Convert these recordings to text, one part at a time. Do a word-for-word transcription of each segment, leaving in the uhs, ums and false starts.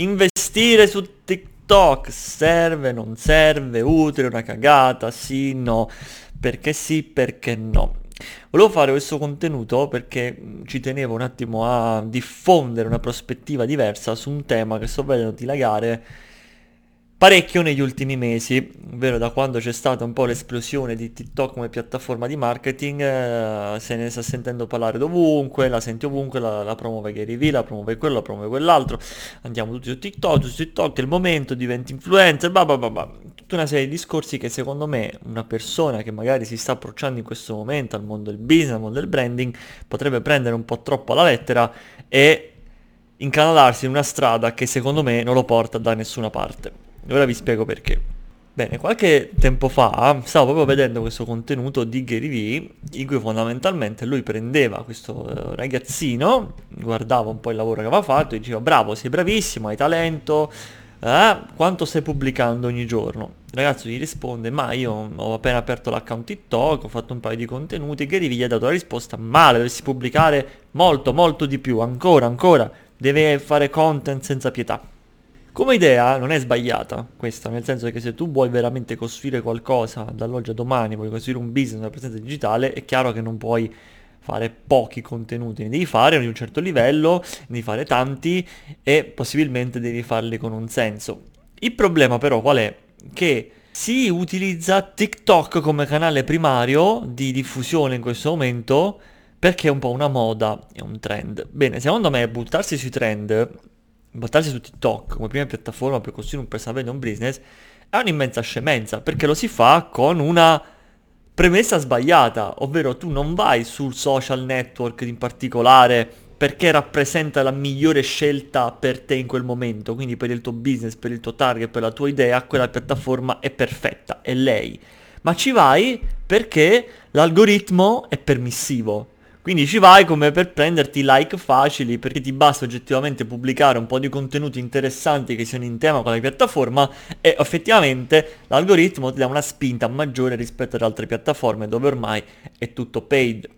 Investire su TikTok serve, non serve, utile, una cagata, sì, no, perché sì, perché no. Volevo fare questo contenuto perché ci tenevo un attimo a diffondere una prospettiva diversa su un tema che sto vedendo dilagare parecchio negli ultimi mesi, ovvero da quando c'è stata un po' l'esplosione di TikTok come piattaforma di marketing, eh, se ne sta sentendo parlare dovunque, la senti ovunque, la, la promuove Gary V, la promuove quello, la promuove quell'altro, andiamo tutti su TikTok, su TikTok è il momento, diventi influencer, bah, bah, bah, bah. Tutta una serie di discorsi che secondo me una persona che magari si sta approcciando in questo momento al mondo del business, al mondo del branding, potrebbe prendere un po' troppo alla lettera e incanalarsi in una strada che secondo me non lo porta da nessuna parte. Ora vi spiego perché. Bene, qualche tempo fa stavo proprio vedendo questo contenuto di Gary V, in cui fondamentalmente lui prendeva questo ragazzino, guardava un po' il lavoro che aveva fatto e diceva: bravo, sei bravissimo, hai talento, eh? Quanto stai pubblicando ogni giorno? Il ragazzo gli risponde: ma io ho appena aperto l'account TikTok, ho fatto un paio di contenuti. E Gary V gli ha dato la risposta: male, dovresti pubblicare molto molto di più, ancora ancora, deve fare content senza pietà. Come idea non è sbagliata questa, nel senso che se tu vuoi veramente costruire qualcosa dall'oggi a domani, vuoi costruire un business, una presenza digitale, è chiaro che non puoi fare pochi contenuti, ne devi fare di un certo livello, ne devi fare tanti e possibilmente devi farli con un senso. Il problema però qual è? Che si utilizza TikTok come canale primario di diffusione in questo momento perché è un po' una moda, è un trend. Bene, secondo me buttarsi sui trend, buttarsi su TikTok come prima piattaforma per costruire un personale, un business, è un'immensa scemenza, perché lo si fa con una premessa sbagliata, ovvero tu non vai sul social network in particolare perché rappresenta la migliore scelta per te in quel momento, quindi per il tuo business, per il tuo target, per la tua idea, quella piattaforma è perfetta, è lei, ma ci vai perché l'algoritmo è permissivo. Quindi ci vai come per prenderti like facili, perché ti basta oggettivamente pubblicare un po' di contenuti interessanti che siano in tema con la piattaforma e effettivamente l'algoritmo ti dà una spinta maggiore rispetto ad altre piattaforme dove ormai è tutto paid.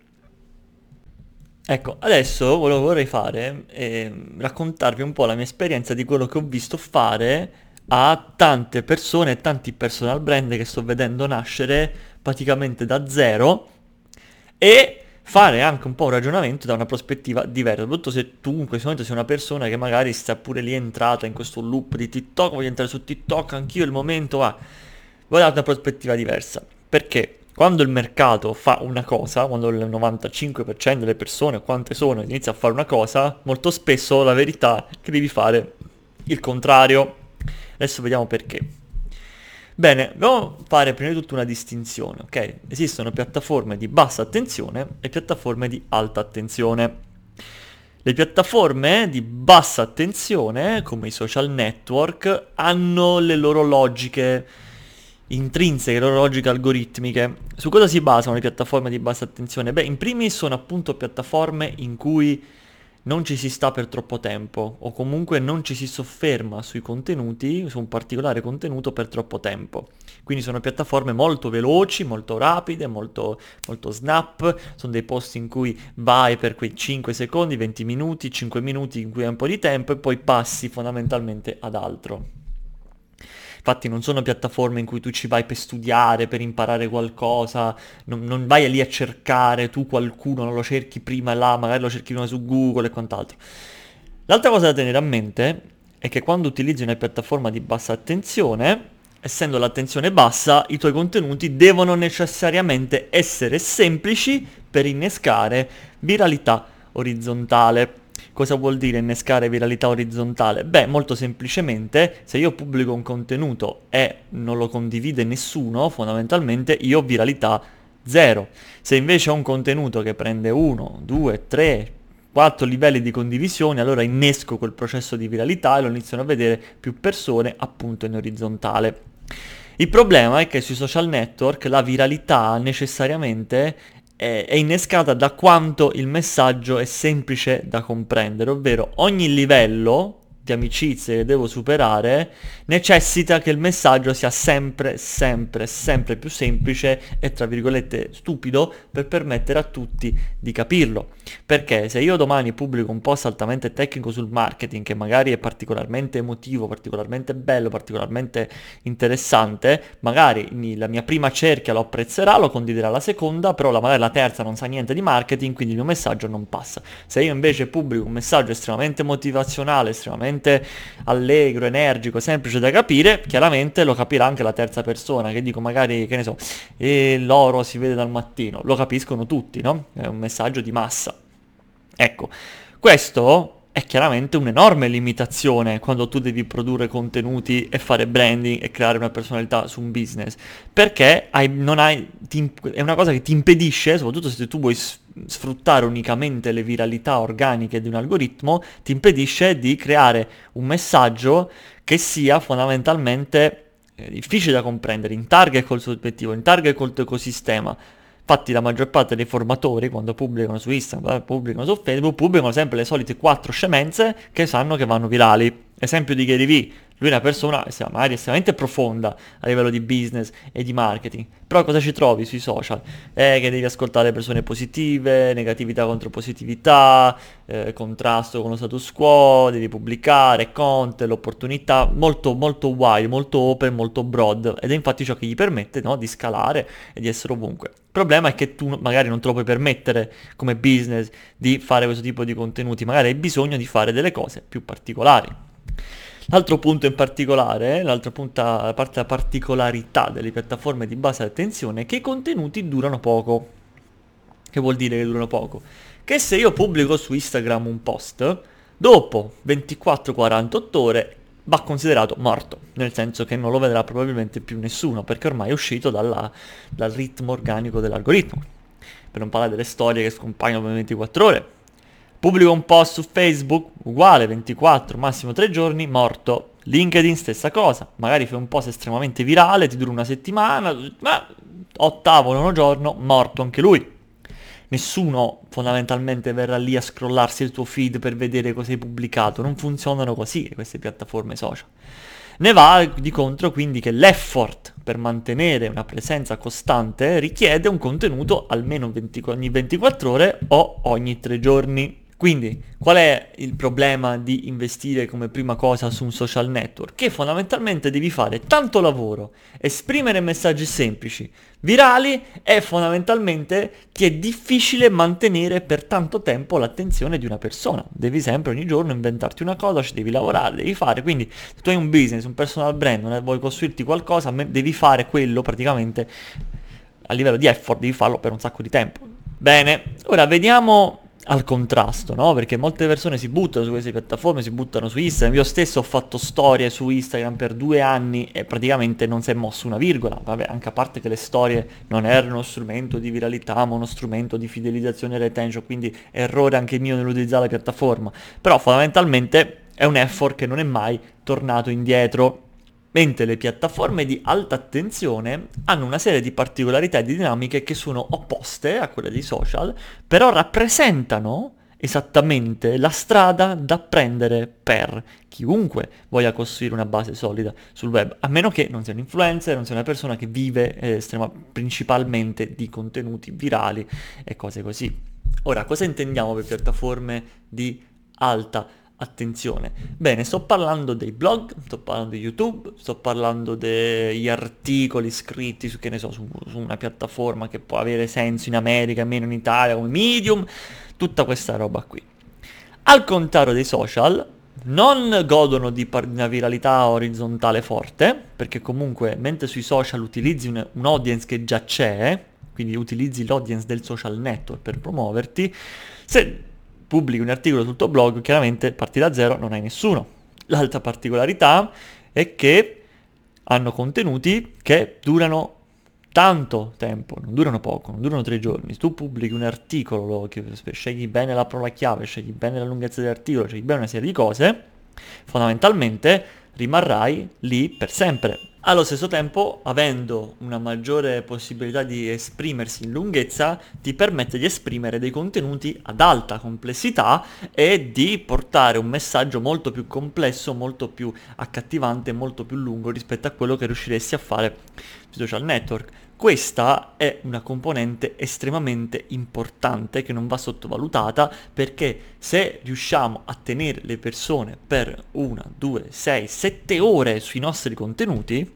Ecco, adesso volevo, vorrei fare eh, raccontarvi un po' la mia esperienza di quello che ho visto fare a tante persone e tanti personal brand che sto vedendo nascere praticamente da zero e fare anche un po' un ragionamento da una prospettiva diversa, soprattutto se tu in questo momento sei una persona che magari sta pure lì entrata in questo loop di TikTok, voglio entrare su TikTok, anch'io il momento va, voglio dare una prospettiva diversa, perché quando il mercato fa una cosa, quando il novantacinque per cento delle persone, quante sono, inizia a fare una cosa, molto spesso la verità è che devi fare il contrario. Adesso vediamo perché. Bene, dobbiamo fare prima di tutto una distinzione, ok? Esistono piattaforme di bassa attenzione e piattaforme di alta attenzione. Le piattaforme di bassa attenzione, come i social network, hanno le loro logiche intrinseche, le loro logiche algoritmiche. Su cosa si basano le piattaforme di bassa attenzione? Beh, in primis sono appunto piattaforme in cui non ci si sta per troppo tempo, o comunque non ci si sofferma sui contenuti, su un particolare contenuto per troppo tempo. Quindi sono piattaforme molto veloci, molto rapide, molto, molto snap, sono dei post in cui vai per quei cinque secondi, venti minuti, cinque minuti in cui hai un po' di tempo e poi passi fondamentalmente ad altro. Infatti non sono piattaforme in cui tu ci vai per studiare, per imparare qualcosa, non, non vai lì a cercare tu qualcuno, non lo cerchi prima là, magari lo cerchi prima su Google e quant'altro. L'altra cosa da tenere a mente è che quando utilizzi una piattaforma di bassa attenzione, essendo l'attenzione bassa, i tuoi contenuti devono necessariamente essere semplici per innescare viralità orizzontale. Cosa vuol dire innescare viralità orizzontale? Beh, molto semplicemente, se io pubblico un contenuto e non lo condivide nessuno, fondamentalmente io ho viralità zero. Se invece ho un contenuto che prende uno, due, tre, quattro livelli di condivisione, allora innesco quel processo di viralità e lo iniziano a vedere più persone, appunto in orizzontale. Il problema è che sui social network la viralità necessariamente è innescata da quanto il messaggio è semplice da comprendere, ovvero ogni livello di amicizie che devo superare, necessita che il messaggio sia sempre, sempre, sempre più semplice e tra virgolette stupido per permettere a tutti di capirlo. Perché se io domani pubblico un post altamente tecnico sul marketing che magari è particolarmente emotivo, particolarmente bello, particolarmente interessante, magari la mia prima cerchia lo apprezzerà, lo condividerà la seconda, però la, magari la terza non sa niente di marketing, quindi il mio messaggio non passa. Se io invece pubblico un messaggio estremamente motivazionale, estremamente allegro, energico, semplice da capire, chiaramente lo capirà anche la terza persona, che dico magari, che ne so, e l'oro si vede dal mattino, lo capiscono tutti, no? È un messaggio di massa. Ecco, questo è chiaramente un'enorme limitazione quando tu devi produrre contenuti e fare branding e creare una personalità su un business, perché hai, non hai, ti, è una cosa che ti impedisce, soprattutto se tu vuoi sfruttare unicamente le viralità organiche di un algoritmo, ti impedisce di creare un messaggio che sia fondamentalmente eh, difficile da comprendere, in target col suo obiettivo, in target col tuo ecosistema. Infatti la maggior parte dei formatori, quando pubblicano su Instagram, pubblicano su Facebook, pubblicano sempre le solite quattro scemenze che sanno che vanno virali. Esempio di Gary V, lui è una persona magari estremamente profonda a livello di business e di marketing, però cosa ci trovi sui social? Eh, che devi ascoltare persone positive, negatività contro positività, eh, contrasto con lo status quo, devi pubblicare, content, l'opportunità, molto molto wide, molto open, molto broad, ed è infatti ciò che gli permette, no, di scalare e di essere ovunque. Il problema è che tu magari non te lo puoi permettere come business di fare questo tipo di contenuti, magari hai bisogno di fare delle cose più particolari. L'altro punto in particolare, l'altra punta, parte della particolarità delle piattaforme di bassa attenzione è che i contenuti durano poco. Che vuol dire che durano poco? Che se io pubblico su Instagram un post, dopo ventiquattro quarantotto ore va considerato morto, nel senso che non lo vedrà probabilmente più nessuno, perché ormai è uscito dalla, dal ritmo organico dell'algoritmo. Per non parlare delle storie che scompaiono per ventiquattro ore. Pubblico un post su Facebook, uguale, ventiquattro, massimo tre giorni, morto. LinkedIn stessa cosa, magari fai un post estremamente virale, ti dura una settimana, ma ottavo, nono giorno, morto anche lui. Nessuno fondamentalmente verrà lì a scrollarsi il tuo feed per vedere cosa hai pubblicato, non funzionano così queste piattaforme social. Ne va di contro quindi che l'effort per mantenere una presenza costante richiede un contenuto almeno ogni ventiquattro ore o ogni tre giorni. Quindi qual è il problema di investire come prima cosa su un social network? Che fondamentalmente devi fare tanto lavoro, esprimere messaggi semplici, virali, e fondamentalmente ti è difficile mantenere per tanto tempo l'attenzione di una persona. Devi sempre ogni giorno inventarti una cosa, ci devi lavorare, devi fare. Quindi se tu hai un business, un personal brand, vuoi costruirti qualcosa, devi fare quello praticamente a livello di effort, devi farlo per un sacco di tempo. Bene, ora vediamo al contrasto, no? Perché molte persone si buttano su queste piattaforme, si buttano su Instagram. Io stesso ho fatto storie su Instagram per due anni e praticamente non si è mosso una virgola. Vabbè, anche a parte che le storie non erano uno strumento di viralità, ma uno strumento di fidelizzazione e retention, quindi errore anche mio nell'utilizzare la piattaforma. Però fondamentalmente è un effort che non è mai tornato indietro. Mentre le piattaforme di alta attenzione hanno una serie di particolarità e di dinamiche che sono opposte a quelle dei social, però rappresentano esattamente la strada da prendere per chiunque voglia costruire una base solida sul web, a meno che non sia un influencer, non sia una persona che vive eh, estrema, principalmente di contenuti virali e cose così. Ora, cosa intendiamo per piattaforme di alta attenzione? Bene, sto parlando dei blog, sto parlando di YouTube, sto parlando degli articoli scritti su, che ne so, su, su una piattaforma che può avere senso in America, meno in Italia, come Medium, tutta questa roba qui. Al contrario dei social, non godono di par- una viralità orizzontale forte, perché comunque mentre sui social utilizzi un, un audience che già c'è, quindi utilizzi l'audience del social network per promuoverti, se pubblichi un articolo sul tuo blog, chiaramente parti da zero, non hai nessuno. L'altra particolarità è che hanno contenuti che durano tanto tempo, non durano poco, non durano tre giorni. Se tu pubblichi un articolo, scegli bene la parola chiave, scegli bene la lunghezza dell'articolo, scegli bene una serie di cose, fondamentalmente rimarrai lì per sempre. Allo stesso tempo, avendo una maggiore possibilità di esprimersi in lunghezza, ti permette di esprimere dei contenuti ad alta complessità e di portare un messaggio molto più complesso, molto più accattivante, molto più lungo rispetto a quello che riusciresti a fare sui social network. Questa è una componente estremamente importante che non va sottovalutata, perché se riusciamo a tenere le persone per una, due, sei, sette ore sui nostri contenuti,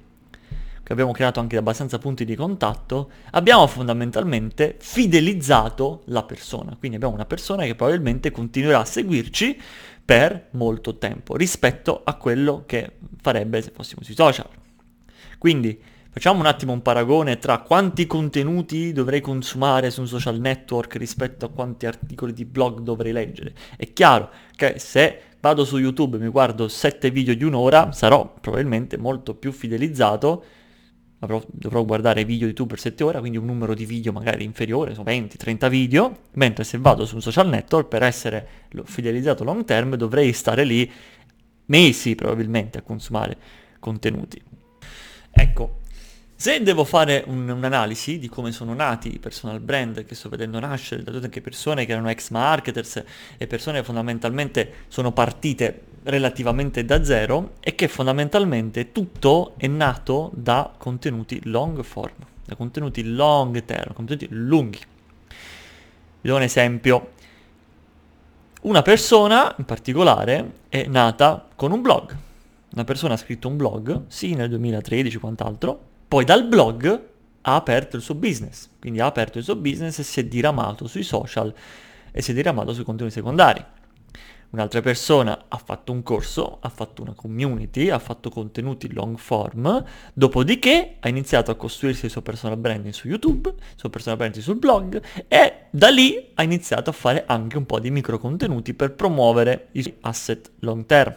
che abbiamo creato anche abbastanza punti di contatto, abbiamo fondamentalmente fidelizzato la persona. Quindi abbiamo una persona che probabilmente continuerà a seguirci per molto tempo rispetto a quello che farebbe se fossimo sui social. Quindi facciamo un attimo un paragone tra quanti contenuti dovrei consumare su un social network rispetto a quanti articoli di blog dovrei leggere. È chiaro che se vado su YouTube e mi guardo sette video di un'ora, sarò probabilmente molto più fidelizzato, avrò, dovrò guardare video di YouTube per sette ore, quindi un numero di video magari inferiore, sono venti trenta video, mentre se vado su un social network, per essere fidelizzato long term, dovrei stare lì mesi probabilmente a consumare contenuti. Ecco. Se devo fare un, un'analisi di come sono nati i personal brand che sto vedendo nascere, da tutte anche persone che erano ex marketers e persone che fondamentalmente sono partite relativamente da zero e che fondamentalmente tutto è nato da contenuti long form, da contenuti long term, contenuti lunghi. Vi do un esempio. Una persona in particolare è nata con un blog. Una persona ha scritto un blog, sì, nel duemilatredici quant'altro. Poi dal blog ha aperto il suo business, quindi ha aperto il suo business e si è diramato sui social e si è diramato sui contenuti secondari. Un'altra persona ha fatto un corso, ha fatto una community, ha fatto contenuti long form, dopodiché ha iniziato a costruirsi il suo personal branding su YouTube, il suo personal branding sul blog, e da lì ha iniziato a fare anche un po' di micro contenuti per promuovere i suoi asset long term.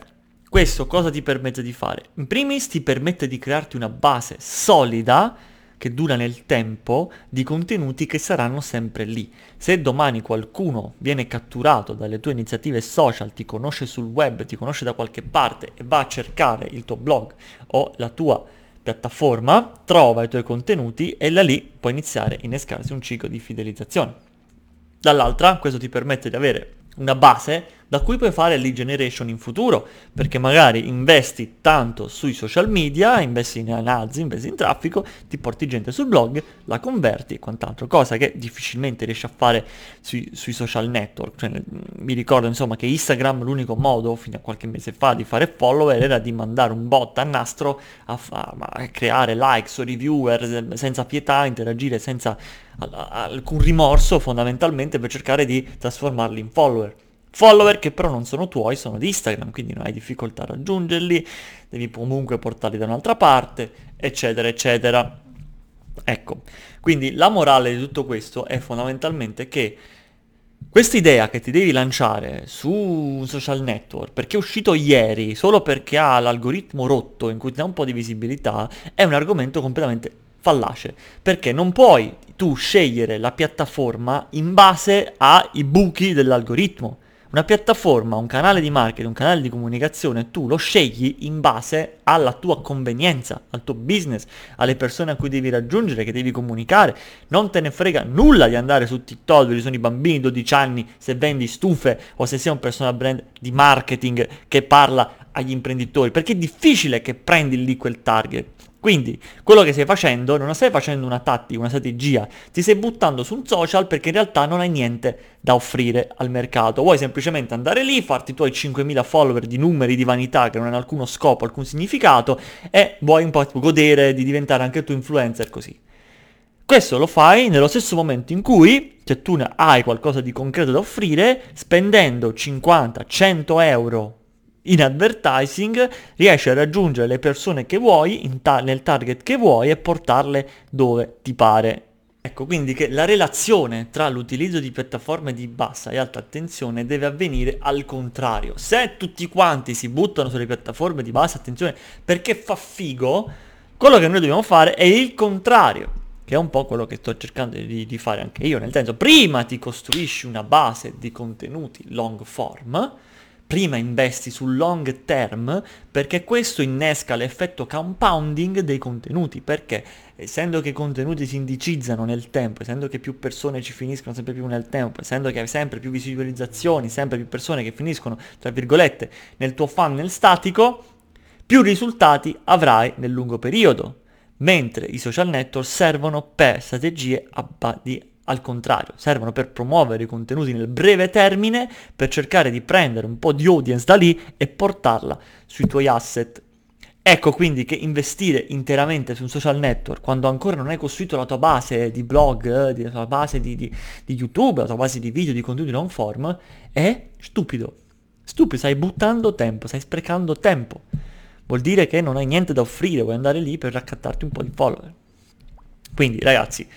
Questo cosa ti permette di fare? In primis ti permette di crearti una base solida che dura nel tempo di contenuti che saranno sempre lì. Se domani qualcuno viene catturato dalle tue iniziative social, ti conosce sul web, ti conosce da qualche parte e va a cercare il tuo blog o la tua piattaforma, trova i tuoi contenuti e da lì puoi iniziare a innescarsi un ciclo di fidelizzazione. Dall'altra, questo ti permette di avere una base da cui puoi fare lead generation in futuro, perché magari investi tanto sui social media, investi in analisi, investi in traffico, ti porti gente sul blog, la converti e quant'altro, cosa che difficilmente riesci a fare sui, sui social network. Cioè, mi ricordo insomma che Instagram, l'unico modo fino a qualche mese fa di fare follower era di mandare un bot a nastro a, fa- a creare likes o reviewer senza pietà, interagire senza alcun rimorso fondamentalmente, per cercare di trasformarli in follower. Follower che però non sono tuoi, sono di Instagram, quindi non hai difficoltà a raggiungerli, devi comunque portarli da un'altra parte, eccetera, eccetera. Ecco, quindi la morale di tutto questo è fondamentalmente che questa idea che ti devi lanciare su un social network, perché è uscito ieri, solo perché ha l'algoritmo rotto in cui ti dà un po' di visibilità, è un argomento completamente fallace, perché non puoi tu scegliere la piattaforma in base ai buchi dell'algoritmo. Una piattaforma, un canale di marketing, un canale di comunicazione, tu lo scegli in base alla tua convenienza, al tuo business, alle persone a cui devi raggiungere, che devi comunicare. Non te ne frega nulla di andare su TikTok dove ci sono i bambini di dodici anni, se vendi stufe o se sei un personal brand di marketing che parla agli imprenditori, perché è difficile che prendi lì quel target. Quindi quello che stai facendo, non stai facendo una tattica, una strategia, ti stai buttando su un social perché in realtà non hai niente da offrire al mercato. Vuoi semplicemente andare lì, farti i tuoi cinquemila follower di numeri di vanità che non hanno alcuno scopo, alcun significato, e vuoi un po' godere di diventare anche tu influencer così. Questo lo fai nello stesso momento in cui, se tu hai qualcosa di concreto da offrire, spendendo cinquanta cento euro in advertising riesci a raggiungere le persone che vuoi in ta- nel target che vuoi e portarle dove ti pare. Ecco, quindi che la relazione tra l'utilizzo di piattaforme di bassa e alta attenzione deve avvenire al contrario. Se tutti quanti si buttano sulle piattaforme di bassa attenzione perché fa figo, quello che noi dobbiamo fare è il contrario, che è un po' quello che sto cercando di, di fare anche io, nel senso, prima ti costruisci una base di contenuti long form, prima investi sul long term, perché questo innesca l'effetto compounding dei contenuti, perché essendo che i contenuti si indicizzano nel tempo, essendo che più persone ci finiscono sempre più nel tempo, essendo che hai sempre più visualizzazioni, sempre più persone che finiscono, tra virgolette, nel tuo funnel statico, più risultati avrai nel lungo periodo, mentre i social network servono per strategie a base al contrario, servono per promuovere i contenuti nel breve termine, per cercare di prendere un po' di audience da lì e portarla sui tuoi asset. Ecco quindi che investire interamente su un social network, quando ancora non hai costruito la tua base di blog, la tua base di, di, di YouTube, la tua base di video, di contenuti long form, è stupido. Stupido, stai buttando tempo, stai sprecando tempo. Vuol dire che non hai niente da offrire, vuoi andare lì per raccattarti un po' di follower. Quindi ragazzi,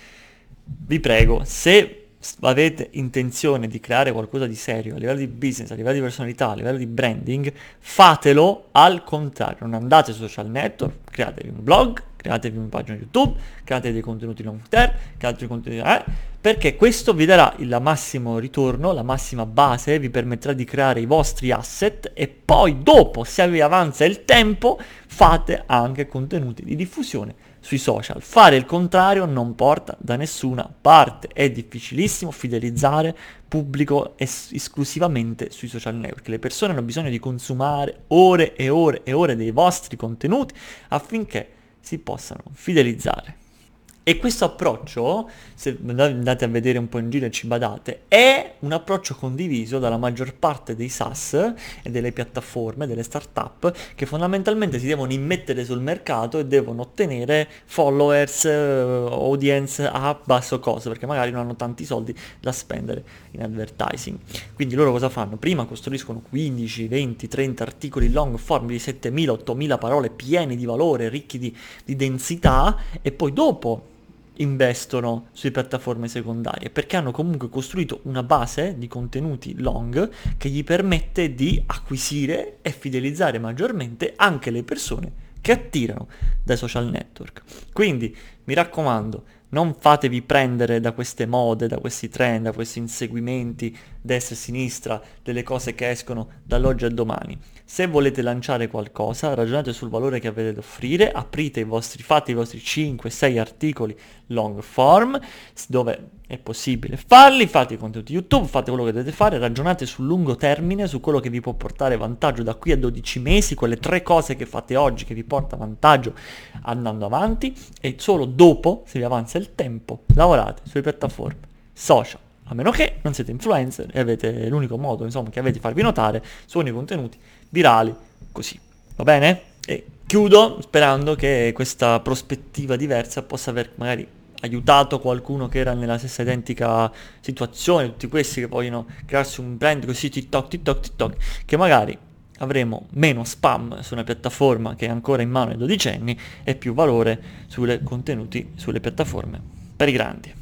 vi prego, se avete intenzione di creare qualcosa di serio a livello di business, a livello di personalità, a livello di branding, fatelo al contrario. Non andate sui social network, createvi un blog, createvi una pagina YouTube, create dei contenuti long term, create dei contenuti... Eh, perché questo vi darà il massimo ritorno, la massima base, vi permetterà di creare i vostri asset e poi dopo, se vi avanza il tempo, fate anche contenuti di diffusione sui social. Fare il contrario non porta da nessuna parte, è difficilissimo fidelizzare pubblico es- esclusivamente sui social network. Le persone hanno bisogno di consumare ore e ore e ore dei vostri contenuti affinché si possano fidelizzare. E questo approccio, se andate a vedere un po' in giro e ci badate, è un approccio condiviso dalla maggior parte dei SaaS e delle piattaforme, delle startup, che fondamentalmente si devono immettere sul mercato e devono ottenere followers, audience a basso costo, perché magari non hanno tanti soldi da spendere in advertising. Quindi loro cosa fanno? Prima costruiscono quindici, venti, trenta articoli long form di settemila, ottomila parole pieni di valore, ricchi di, di densità, e poi dopo investono su piattaforme secondarie, perché hanno comunque costruito una base di contenuti long che gli permette di acquisire e fidelizzare maggiormente anche le persone che attirano dai social network. Quindi mi raccomando, non fatevi prendere da queste mode, da questi trend, da questi inseguimenti destra e sinistra, delle cose che escono dall'oggi al domani. Se volete lanciare qualcosa, ragionate sul valore che avete da offrire, aprite i vostri, fate i vostri cinque sei articoli long form, dove è possibile farli, fate i contenuti YouTube, fate quello che dovete fare, ragionate sul lungo termine, su quello che vi può portare vantaggio da qui a dodici mesi, quelle tre cose che fate oggi che vi porta vantaggio andando avanti, e solo dopo, se vi avanza il tempo, lavorate sulle piattaforme social, a meno che non siete influencer e avete l'unico modo, insomma, che avete di farvi notare sono i contenuti virali, così, va bene? E chiudo sperando che questa prospettiva diversa possa aver magari aiutato qualcuno che era nella stessa identica situazione, tutti questi che vogliono crearsi un brand così, TikTok, TikTok, TikTok, che magari avremo meno spam su una piattaforma che è ancora in mano ai dodicenni e più valore sui contenuti, sulle piattaforme per i grandi.